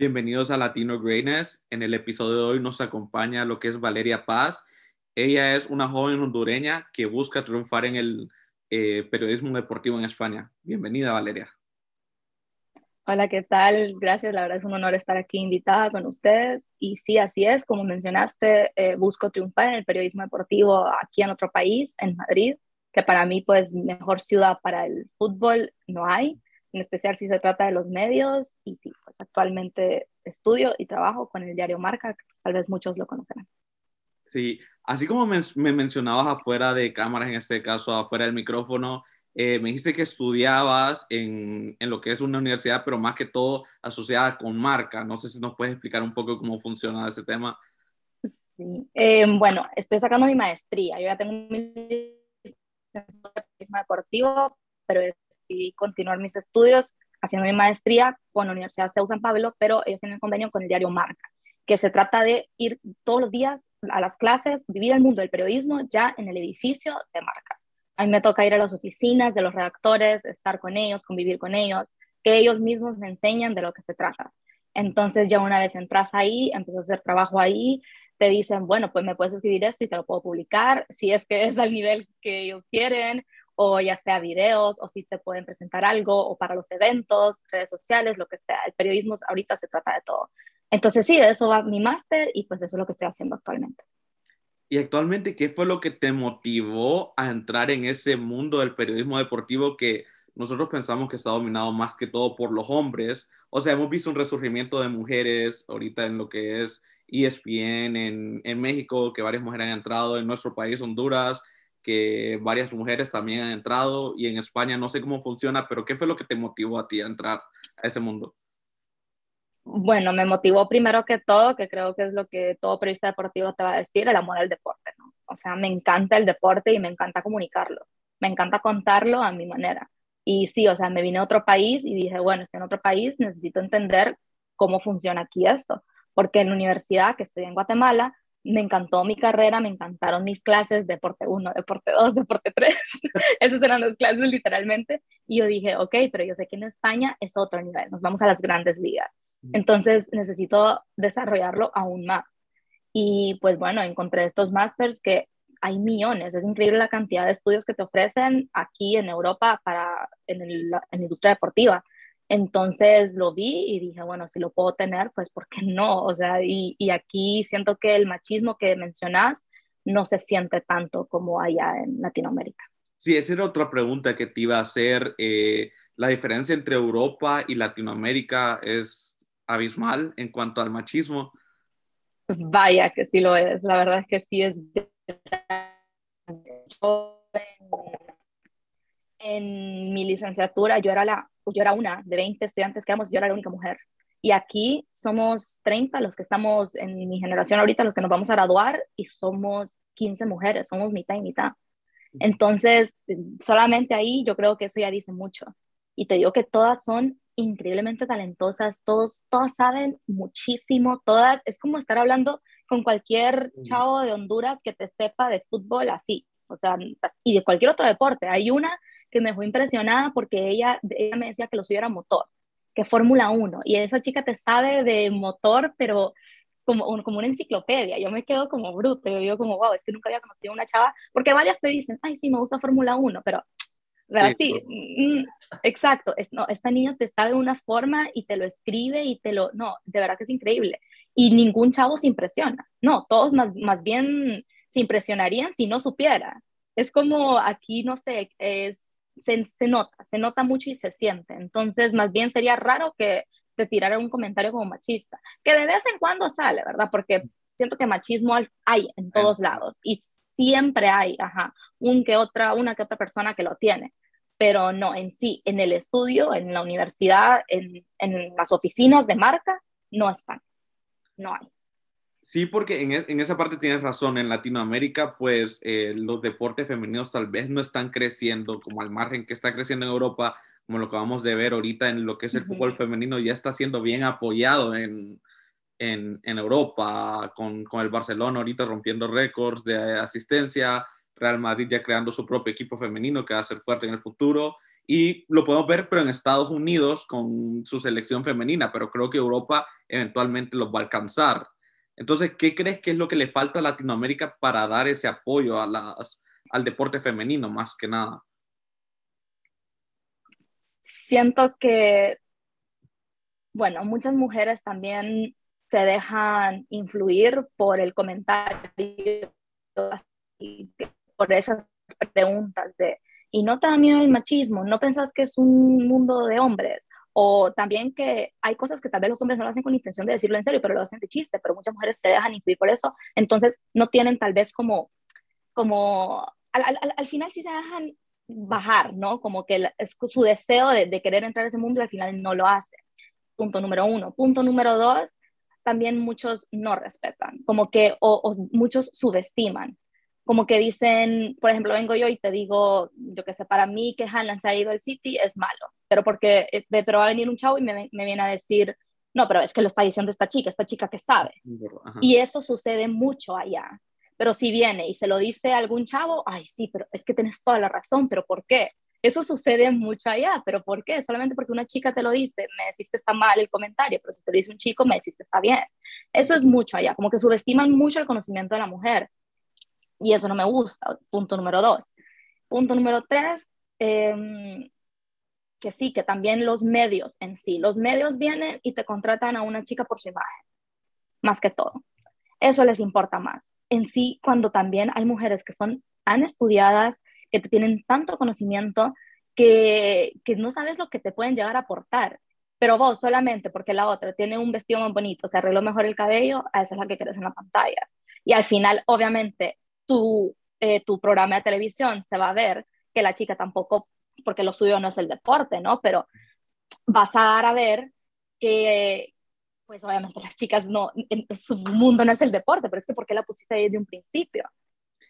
Bienvenidos a Latino Greatness. En el episodio de hoy nos acompaña lo que es Valeria Paz. Ella es una joven hondureña que busca triunfar en el periodismo deportivo en España. Bienvenida, Valeria. Hola, ¿qué tal? Gracias, la verdad es un honor estar aquí invitada con ustedes. Y sí, así es, como mencionaste, busco triunfar en el periodismo deportivo aquí en otro país, en Madrid, que para mí, pues, mejor ciudad para el fútbol no hay, en especial si se trata de los medios. Y sí, pues actualmente estudio y trabajo con el diario Marca, que tal vez muchos lo conocerán. Sí, así como me mencionabas afuera de cámaras, en este caso afuera del micrófono, me dijiste que estudiabas en lo que es una universidad, pero más que todo asociada con Marca. No sé si nos puedes explicar un poco cómo funciona ese tema. Sí, bueno, estoy sacando mi maestría. Yo ya tengo mi licenciatura en periodismo deportivo, pero decidí continuar mis estudios haciendo mi maestría con la Universidad de San Pablo, pero ellos tienen convenio con el diario Marca, que se trata de ir todos los días a las clases, vivir el mundo del periodismo ya en el edificio de Marca. A mí me toca ir a las oficinas de los redactores, estar con ellos, convivir con ellos, que ellos mismos me enseñan de lo que se trata. Entonces ya una vez entras ahí, empiezas a hacer trabajo ahí, te dicen, bueno, pues me puedes escribir esto y te lo puedo publicar, si es que es al nivel que ellos quieren, o ya sea videos, o si te pueden presentar algo, o para los eventos, redes sociales, lo que sea. El periodismo ahorita se trata de todo. Entonces sí, de eso va mi máster y pues eso es lo que estoy haciendo actualmente. Y actualmente, ¿qué fue lo que te motivó a entrar en ese mundo del periodismo deportivo que nosotros pensamos que está dominado más que todo por los hombres? O sea, hemos visto un resurgimiento de mujeres ahorita en lo que es ESPN en México, que varias mujeres han entrado, en nuestro país, Honduras, que varias mujeres también han entrado, y en España no sé cómo funciona, pero ¿qué fue lo que te motivó a ti a entrar a ese mundo? Bueno, me motivó primero que todo, que creo que es lo que todo periodista deportivo te va a decir, el amor al deporte, ¿no? O sea, me encanta el deporte y me encanta comunicarlo, me encanta contarlo a mi manera. Y sí, o sea, me vine a otro país y dije, bueno, estoy en otro país, necesito entender cómo funciona aquí esto, porque en la universidad que estoy en Guatemala, me encantó mi carrera, me encantaron mis clases, Deporte 1, Deporte 2, Deporte 3, esas eran las clases literalmente, y yo dije, ok, pero yo sé que en España es otro nivel, nos vamos a las grandes ligas, entonces necesito desarrollarlo aún más, y pues bueno, encontré estos másters que hay millones, es increíble la cantidad de estudios que te ofrecen aquí en Europa para, en la industria deportiva. Entonces lo vi y dije, bueno, si lo puedo tener, pues ¿por qué no? O sea, y aquí siento que el machismo que mencionas no se siente tanto como allá en Latinoamérica. Sí, esa era otra pregunta que te iba a hacer. La diferencia entre Europa y Latinoamérica es abismal en cuanto al machismo. Vaya que sí lo es. La verdad es que sí es grande. En mi licenciatura yo era una de 20 estudiantes que éramos, yo era la única mujer. Y aquí somos 30 los que estamos en mi generación ahorita, los que nos vamos a graduar, y somos 15 mujeres, somos mitad y mitad. Entonces, solamente ahí yo creo que eso ya dice mucho. Y te digo que todas son increíblemente talentosas, todas saben muchísimo, todas, es como estar hablando con cualquier chavo de Honduras que te sepa de fútbol así, o sea, y de cualquier otro deporte. Hay una que me fue impresionada porque ella me decía que lo suyo era motor, que Fórmula 1, y esa chica te sabe de motor, pero como una enciclopedia. Yo me quedo como bruto, yo digo como, wow, es que nunca había conocido a una chava, porque varias te dicen, ay, sí, me gusta Fórmula 1, pero, ¿verdad? Sí, exacto, no, esta niña te sabe una forma y te lo escribe y no, de verdad que es increíble, y ningún chavo se impresiona, no, todos más bien se impresionarían si no supiera. Es como aquí, no sé, se nota mucho y se siente. Entonces, más bien sería raro que te tirara un comentario como machista, que de vez en cuando sale, ¿verdad? Porque siento que machismo hay en todos lados y siempre hay, una que otra persona que lo tiene. Pero no, en sí, en el estudio, en la universidad, en las oficinas de Marca, no están, no hay. Sí, porque en esa parte tienes razón. En Latinoamérica, pues, los deportes femeninos tal vez no están creciendo como al margen que está creciendo en Europa, como lo acabamos de ver ahorita en lo que es el fútbol femenino, ya está siendo bien apoyado en Europa, con el Barcelona ahorita rompiendo récords de asistencia, Real Madrid ya creando su propio equipo femenino que va a ser fuerte en el futuro, y lo podemos ver pero en Estados Unidos con su selección femenina, pero creo que Europa eventualmente los va a alcanzar. Entonces, ¿qué crees que es lo que le falta a Latinoamérica para dar ese apoyo a al deporte femenino más que nada? Siento que, bueno, muchas mujeres también se dejan influir por el comentario y por esas preguntas de, y no también el machismo, no pensás que es un mundo de hombres, o también que hay cosas que tal vez los hombres no lo hacen con la intención de decirlo en serio, pero lo hacen de chiste, pero muchas mujeres se dejan influir por eso, entonces no tienen tal vez al final sí se dejan bajar, ¿no? Como que es su deseo de querer entrar a ese mundo y al final no lo hacen. Punto número uno. Punto número dos, también muchos no respetan, como que, o muchos subestiman. Como que dicen, por ejemplo, vengo yo y te digo, yo qué sé, para mí que Haaland se ha ido al City es malo, pero va a venir un chavo y me viene a decir, no, pero es que lo está diciendo esta chica que sabe. Ajá. Y eso sucede mucho allá. Pero si viene y se lo dice a algún chavo, ay, sí, pero es que tienes toda la razón, pero ¿por qué? Eso sucede mucho allá, pero ¿por qué? Solamente porque una chica te lo dice, me decís que está mal el comentario, pero si te lo dice un chico, me decís que está bien. Eso es mucho allá, como que subestiman mucho el conocimiento de la mujer. Y eso no me gusta, punto número dos. Punto número tres, que sí, que también los medios en sí. Los medios vienen y te contratan a una chica por su imagen, más que todo. Eso les importa más. En sí, cuando también hay mujeres que son tan estudiadas, que tienen tanto conocimiento, que no sabes lo que te pueden llegar a aportar. Pero vos solamente porque la otra tiene un vestido más bonito, se arregló mejor el cabello, a esa es la que querés en la pantalla. Y al final, obviamente, tu programa de televisión se va a ver que la chica tampoco, porque lo suyo no es el deporte, ¿no? Pero vas a dar a ver que... pues obviamente las chicas no, en su mundo no es el deporte, pero es que ¿por qué la pusiste ahí desde un principio?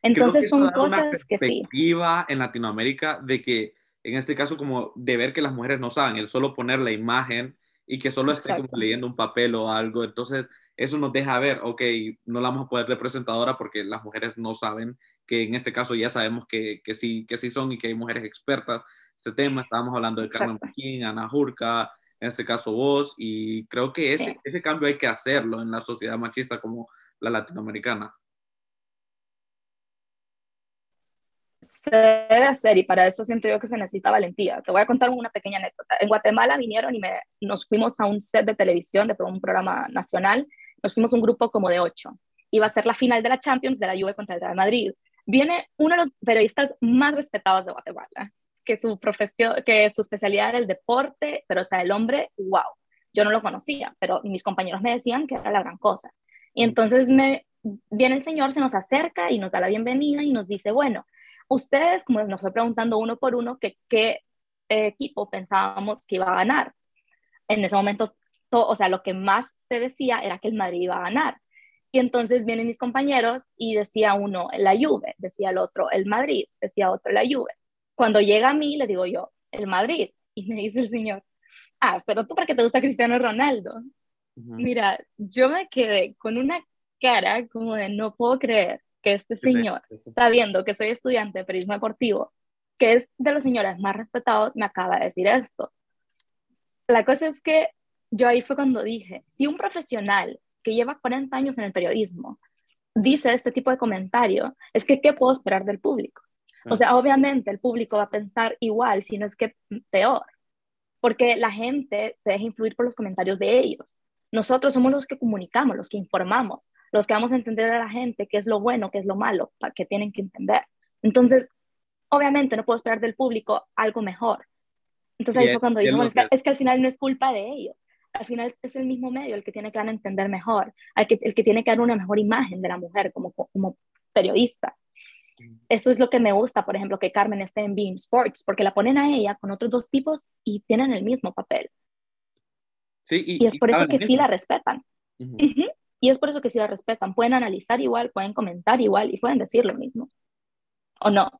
Entonces son cosas que sí. Creo que hay una perspectiva en Latinoamérica de que, en este caso, como de ver que las mujeres no saben, el solo poner la imagen y que solo estén como leyendo un papel o algo, entonces eso nos deja ver, ok, no la vamos a poder representadora porque las mujeres no saben, que en este caso ya sabemos que sí son y que hay mujeres expertas. Este tema, estábamos hablando de Carla Mujín, Ana Jurca, en este caso vos, y creo que ese cambio hay que hacerlo en la sociedad machista como la latinoamericana. Se debe hacer, y para eso siento yo que se necesita valentía. Te voy a contar una pequeña anécdota. En Guatemala vinieron y nos fuimos a un set de televisión, de un programa nacional, nos fuimos un grupo como de 8. Iba a ser la final de la Champions, de la Juve contra el Real Madrid. Viene uno de los periodistas más respetados de Guatemala, que su profesión, que su especialidad era el deporte, pero o sea, el hombre, wow, yo no lo conocía, pero mis compañeros me decían que era la gran cosa. Y entonces viene el señor, se nos acerca y nos da la bienvenida y nos dice, bueno, ustedes, como nos fue preguntando uno por uno, que qué equipo pensábamos que iba a ganar. En ese momento, lo que más se decía era que el Madrid iba a ganar. Y entonces vienen mis compañeros y decía uno, la Juve, decía el otro, el Madrid, decía otro, la Juve. Cuando llega a mí, le digo yo, el Madrid. Y me dice el señor, pero tú, ¿para qué te gusta Cristiano Ronaldo? Uh-huh. Mira, yo me quedé con una cara como de no puedo creer que este señor, sabiendo que soy estudiante de periodismo deportivo, que es de los señores más respetados, me acaba de decir esto. La cosa es que yo ahí fue cuando dije, si un profesional que lleva 40 años en el periodismo dice este tipo de comentario, es que ¿qué puedo esperar del público? O sea, obviamente el público va a pensar igual, si no es que peor, porque la gente se deja influir por los comentarios de ellos. Nosotros somos los que comunicamos, los que informamos, los que vamos a entender a la gente qué es lo bueno, qué es lo malo, qué tienen que entender. Entonces, obviamente no puedo esperar del público algo mejor. Entonces ahí fue cuando dijimos, es que al final no es culpa de ellos. Al final es el mismo medio el que tiene que dar a entender mejor, el que tiene que dar una mejor imagen de la mujer como periodista. Eso es lo que me gusta, por ejemplo, que Carmen esté en Beam Sports, porque la ponen a ella con otros dos tipos y tienen el mismo papel. Sí, y es por eso que sí la respetan. Uh-huh. Uh-huh. Y es por eso que sí la respetan. Pueden analizar igual, pueden comentar igual y pueden decir lo mismo. ¿O no?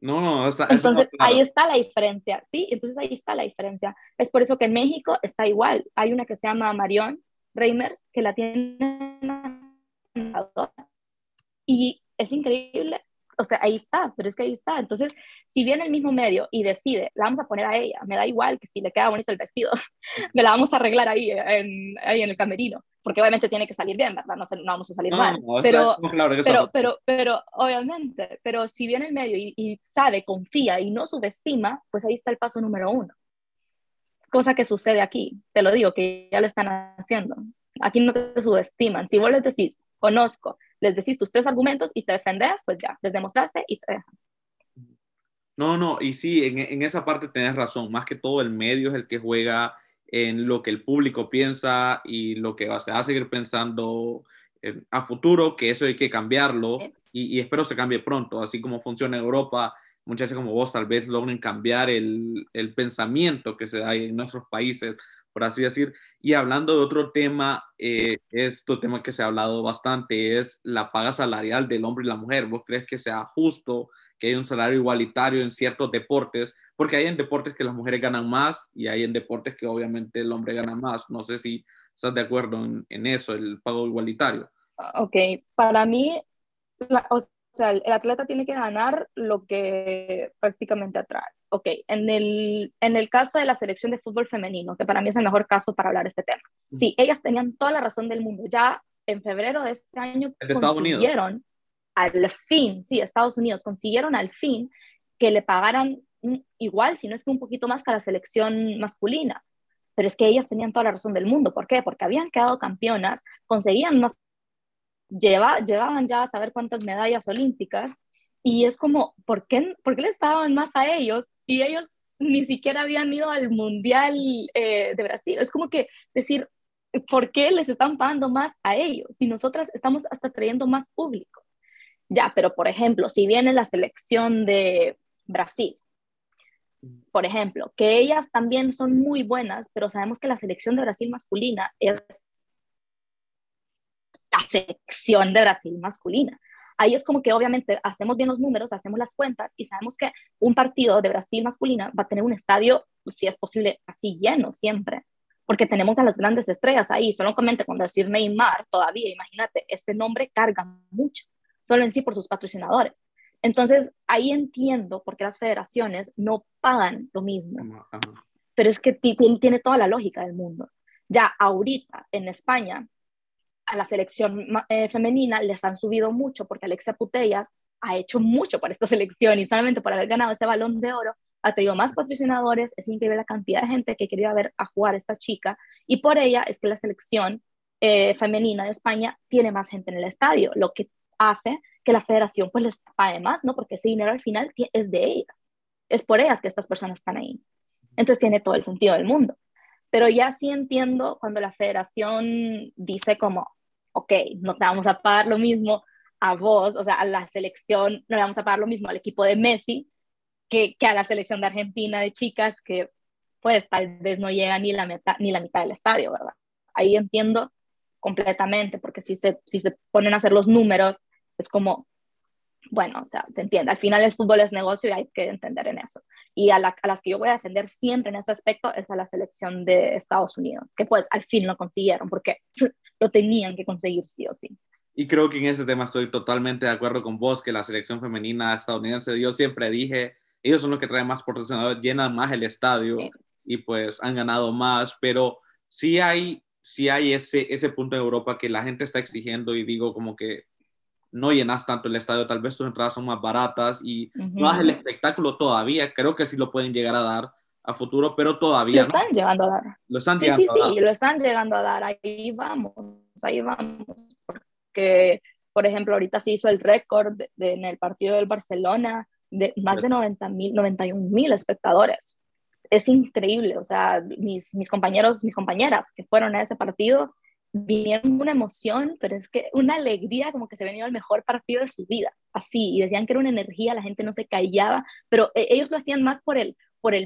No, o sea, entonces, claro. Ahí está la diferencia, ¿sí? Entonces ahí está la diferencia. Es por eso que en México está igual. Hay una que se llama Marion Reimers, que la tiene y es increíble o sea, ahí está, pero es que ahí está. Entonces, si viene el mismo medio y decide, la vamos a poner a ella, me da igual que si le queda bonito el vestido, me la vamos a arreglar ahí en el camerino, porque obviamente tiene que salir bien, ¿verdad? No vamos a salir mal. Pero obviamente, pero si viene el medio y sabe, confía y no subestima, pues ahí está el paso número uno. Cosa que sucede aquí, te lo digo, que ya lo están haciendo. Aquí no te subestiman. Si vos les decís, conozco, les decís tus 3 argumentos y te defendés, pues ya, les demostraste y te dejan. No, y sí, en esa parte tenés razón. Más que todo el medio es el que juega en lo que el público piensa y lo que se va a seguir pensando a futuro, que eso hay que cambiarlo, sí. Y espero se cambie pronto. Así como funciona en Europa, muchachos como vos tal vez logren cambiar el pensamiento que se da en nuestros países, por así decir. Y hablando de otro tema, este tema que se ha hablado bastante es la paga salarial del hombre y la mujer. ¿Vos crees que sea justo que haya un salario igualitario en ciertos deportes? Porque hay en deportes que las mujeres ganan más y hay en deportes que obviamente el hombre gana más. No sé si estás de acuerdo en eso, el pago igualitario. Ok, para mí, el atleta tiene que ganar lo que prácticamente atrae. Ok, en el caso de la selección de fútbol femenino, que para mí es el mejor caso para hablar de este tema. Sí, ellas tenían toda la razón del mundo. Ya en febrero de este año consiguieron al fin, sí, Estados Unidos, consiguieron al fin que le pagaran igual, si no es que un poquito más que a la selección masculina. Pero es que ellas tenían toda la razón del mundo. ¿Por qué? Porque habían quedado campeonas, conseguían más, llevaban ya a saber cuántas medallas olímpicas. Y es como, ¿por qué les pagaban más a ellos si ellos ni siquiera habían ido al Mundial de Brasil? Es como que decir, ¿por qué les están pagando más a ellos si nosotras estamos hasta trayendo más público? Ya, pero por ejemplo, si viene la selección de Brasil, por ejemplo, que ellas también son muy buenas, pero sabemos que la selección de Brasil masculina es la selección de Brasil masculina. Ahí es como que obviamente hacemos bien los números, hacemos las cuentas y sabemos que un partido de Brasil masculina va a tener un estadio, si es posible, así lleno siempre, porque tenemos a las grandes estrellas ahí. Solamente con decir Neymar todavía, imagínate, ese nombre carga mucho, solo en sí por sus patrocinadores. Entonces ahí entiendo por qué las federaciones no pagan lo mismo, pero es que tiene toda la lógica del mundo. Ya ahorita en España, a la selección femenina les han subido mucho porque Alexia Putellas ha hecho mucho para esta selección y solamente por haber ganado ese Balón de Oro ha tenido más patrocinadores. Es increíble la cantidad de gente que quería ver a jugar a esta chica, y por ella es que la selección femenina de España tiene más gente en el estadio, lo que hace que la federación pues les pague más, ¿no? Porque ese dinero al final es de ellas, es por ellas que estas personas están ahí. Entonces tiene todo el sentido del mundo. Pero ya sí entiendo cuando la federación dice como, ok, no te vamos a pagar lo mismo a vos, o sea, a la selección, no le vamos a pagar lo mismo al equipo de Messi que a la selección de Argentina de chicas, que pues tal vez no llega ni la mitad del estadio, ¿verdad? Ahí entiendo completamente, porque si se ponen a hacer los números, es como, bueno, o sea, se entiende. Al final el fútbol es negocio y hay que entender en eso. Y a las que yo voy a defender siempre en ese aspecto es a la selección de Estados Unidos, que pues al fin lo consiguieron, porque lo tenían que conseguir sí o sí. Y creo que en ese tema estoy totalmente de acuerdo con vos, que la selección femenina estadounidense, yo siempre dije, ellos son los que traen más patrocinadores, llenan más el estadio, sí. Y pues han ganado más, pero sí hay ese punto en Europa que la gente está exigiendo, y digo como que no llenas tanto el estadio, tal vez tus entradas son más baratas y no das el espectáculo todavía. Creo que sí lo pueden llegar a dar a futuro, pero todavía lo están llegando a dar. Lo están lo están llegando a dar. Ahí vamos. Porque, por ejemplo, ahorita se hizo el récord en el partido del Barcelona de más de 91,000 espectadores. Es increíble. O sea, mis compañeros, mis compañeras que fueron a ese partido, vinieron una emoción, pero es que una alegría, como que se venía el mejor partido de su vida, así, y decían que era una energía, la gente no se callaba, pero ellos lo hacían más por el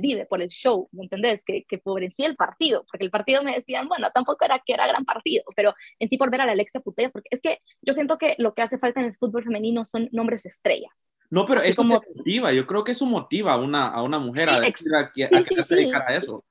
vive, por el show, ¿me entendés? Que por en sí el partido, porque el partido me decían, bueno, tampoco era que era gran partido, pero en sí por ver a la Alexia Putellas, porque es que yo siento que lo que hace falta en el fútbol femenino son nombres estrellas. No, pero eso como motiva, yo creo que eso motiva a una mujer, sí, a decir a que se dedicara a eso.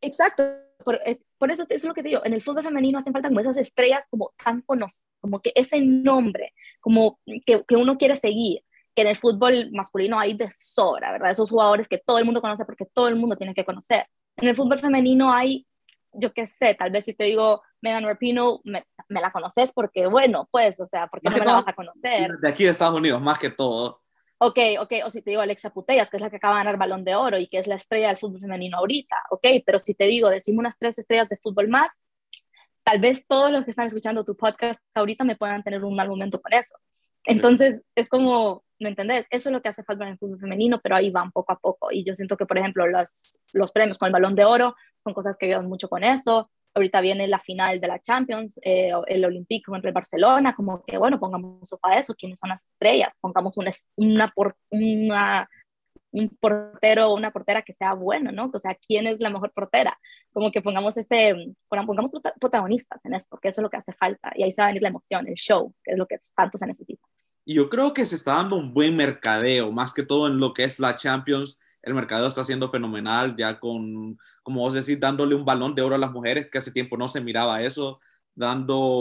Exacto. por eso es lo que te digo, en el fútbol femenino hacen falta como esas estrellas como tan conocidas, como que ese nombre, como que uno quiere seguir, que en el fútbol masculino hay de sobra, ¿verdad? Esos jugadores que todo el mundo conoce porque todo el mundo tiene que conocer. En el fútbol femenino hay, yo qué sé, tal vez si te digo Megan Rapinoe, me la conoces porque, bueno, pues, o sea, porque no me la vas a conocer. De aquí de Estados Unidos, más que todo. Ok, o si te digo Alexia Putellas, que es la que acaba de ganar Balón de Oro y que es la estrella del fútbol femenino ahorita, ok, pero si te digo, decime unas 3 estrellas de fútbol más, tal vez todos los que están escuchando tu podcast ahorita me puedan tener un mal momento con eso. Entonces, es como, ¿me entendés? Eso es lo que hace falta en el fútbol femenino, pero ahí van poco a poco. Y yo siento que, por ejemplo, los premios con el Balón de Oro son cosas que ayudan mucho con eso. Ahorita viene la final de la Champions, el Olympique contra el Barcelona, como que, bueno, pongamos ojo a eso, quiénes son las estrellas, pongamos un portero o una portera que sea bueno, ¿no? O sea, ¿quién es la mejor portera? Como que pongamos protagonistas en esto, que eso es lo que hace falta, y ahí se va a venir la emoción, el show, que es lo que tanto se necesita. Y yo creo que se está dando un buen mercadeo, más que todo en lo que es la Champions. El mercadeo está siendo fenomenal, ya con, como vos decís, dándole un balón de oro a las mujeres, que hace tiempo no se miraba eso, dando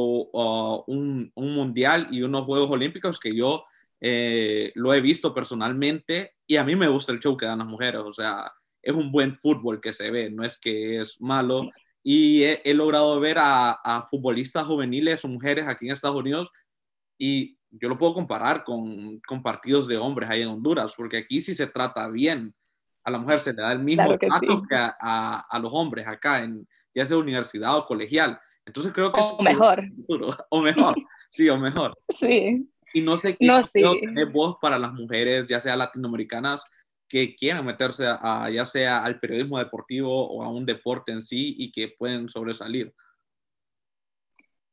un mundial y unos Juegos Olímpicos que yo lo he visto personalmente, y a mí me gusta el show que dan las mujeres, o sea, es un buen fútbol que se ve, no es que es malo, y he logrado ver a futbolistas juveniles o mujeres aquí en Estados Unidos, y yo lo puedo comparar con partidos de hombres ahí en Honduras, porque aquí sí se trata bien, a la mujer se le da el mismo trato que a los hombres acá, ya sea universidad o colegial, entonces creo que... O mejor. O mejor, sí, o mejor. Sí. Y no sé qué es voz para las mujeres, ya sea latinoamericanas, que quieran meterse ya sea al periodismo deportivo o a un deporte en sí y que pueden sobresalir.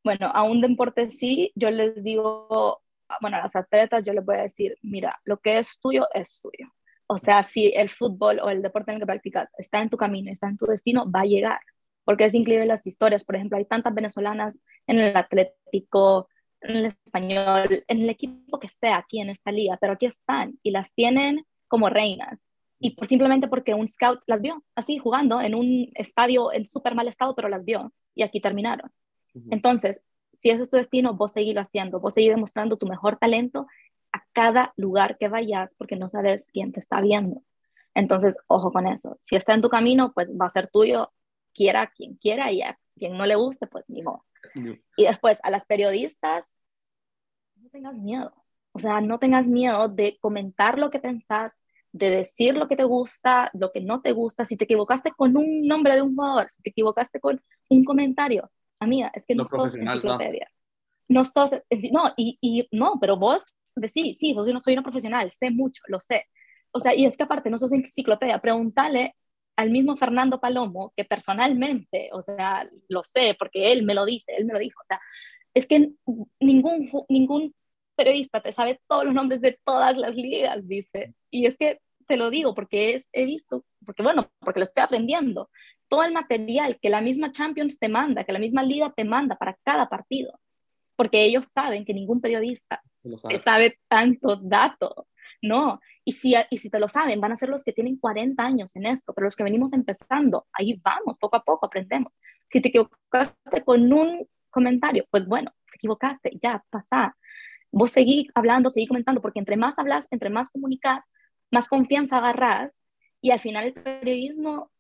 Bueno, a un deporte sí, yo les digo, bueno, a las atletas yo les voy a decir, mira, lo que es tuyo, es tuyo. O sea, si el fútbol o el deporte en el que practicas está en tu camino, está en tu destino, va a llegar. Porque es increíble las historias. Por ejemplo, hay tantas venezolanas en el Atlético, en el Español, en el equipo que sea aquí en esta liga, pero aquí están y las tienen como reinas y simplemente porque un scout las vio así jugando en un estadio en súper mal estado, pero las vio y aquí terminaron. Entonces, si ese es tu destino, vos seguilo haciendo, vos seguí demostrando tu mejor talento a cada lugar que vayas porque no sabes quién te está viendo. Entonces, ojo con eso, si está en tu camino, pues va a ser tuyo, quiera quien quiera, y a quien no le guste, pues ni modo. Y después, a las periodistas, no tengas miedo. O sea, no tengas miedo de comentar lo que pensás, de decir lo que te gusta, lo que no te gusta. Si te equivocaste con un nombre de un jugador, si te equivocaste con un comentario, amiga, es que no sos enciclopedia. No sos, no, y no, pero vos decís, sí, yo no soy una profesional, sé mucho, lo sé. O sea, y es que aparte no sos enciclopedia, pregúntale al mismo Fernando Palomo, que personalmente, o sea, lo sé, porque él me lo dice, él me lo dijo, o sea, es que ningún periodista te sabe todos los nombres de todas las ligas, dice, y es que te lo digo, porque he visto, porque bueno, porque lo estoy aprendiendo, todo el material que la misma Champions te manda, que la misma liga te manda para cada partido, porque ellos saben que ningún periodista sabe tanto dato, ¿no? Y si te lo saben, van a ser los que tienen 40 años en esto, pero los que venimos empezando, ahí vamos, poco a poco aprendemos. Si te equivocaste con un comentario, pues bueno, te equivocaste, ya, pasa. Vos seguí hablando, seguí comentando, porque entre más hablas, entre más comunicas, más confianza agarrás, y al final el periodismo,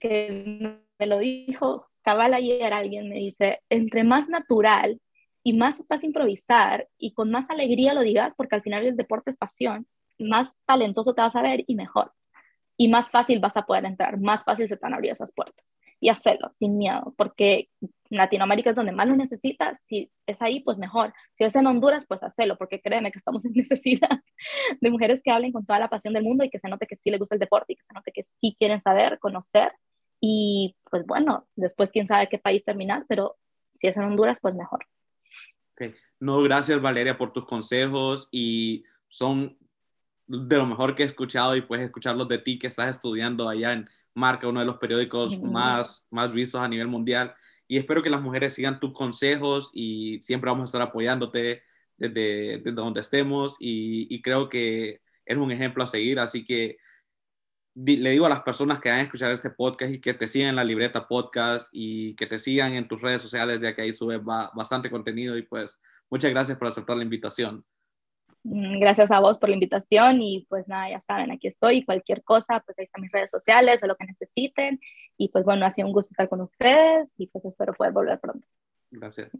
que me lo dijo Cabal ayer, alguien me dice, entre más natural y más sepas improvisar, y con más alegría lo digas, porque al final el deporte es pasión, más talentoso te vas a ver y mejor. Y más fácil vas a poder entrar, más fácil se te van a abrir esas puertas. Y hacerlo sin miedo, porque Latinoamérica es donde más lo necesitas. Si es ahí, pues mejor. Si es en Honduras, pues hacerlo, porque créeme que estamos en necesidad de mujeres que hablen con toda la pasión del mundo y que se note que sí les gusta el deporte y que se note que sí quieren saber, conocer. Y pues bueno, después quién sabe qué país terminas, pero si es en Honduras, pues mejor. Okay. No, gracias Valeria por tus consejos y son de lo mejor que he escuchado y puedes escucharlos de ti que estás estudiando allá en Marca, uno de los periódicos más vistos a nivel mundial, y espero que las mujeres sigan tus consejos y siempre vamos a estar apoyándote desde donde estemos y creo que eres un ejemplo a seguir, así que le digo a las personas que van a escuchar este podcast y que te sigan en La Libreta Podcast y que te sigan en tus redes sociales, ya que ahí subes bastante contenido. Y pues muchas gracias por aceptar la invitación. Gracias a vos por la invitación y pues nada, ya saben, aquí estoy, cualquier cosa, pues ahí están mis redes sociales o lo que necesiten. Y pues bueno, ha sido un gusto estar con ustedes y pues espero poder volver pronto. Gracias.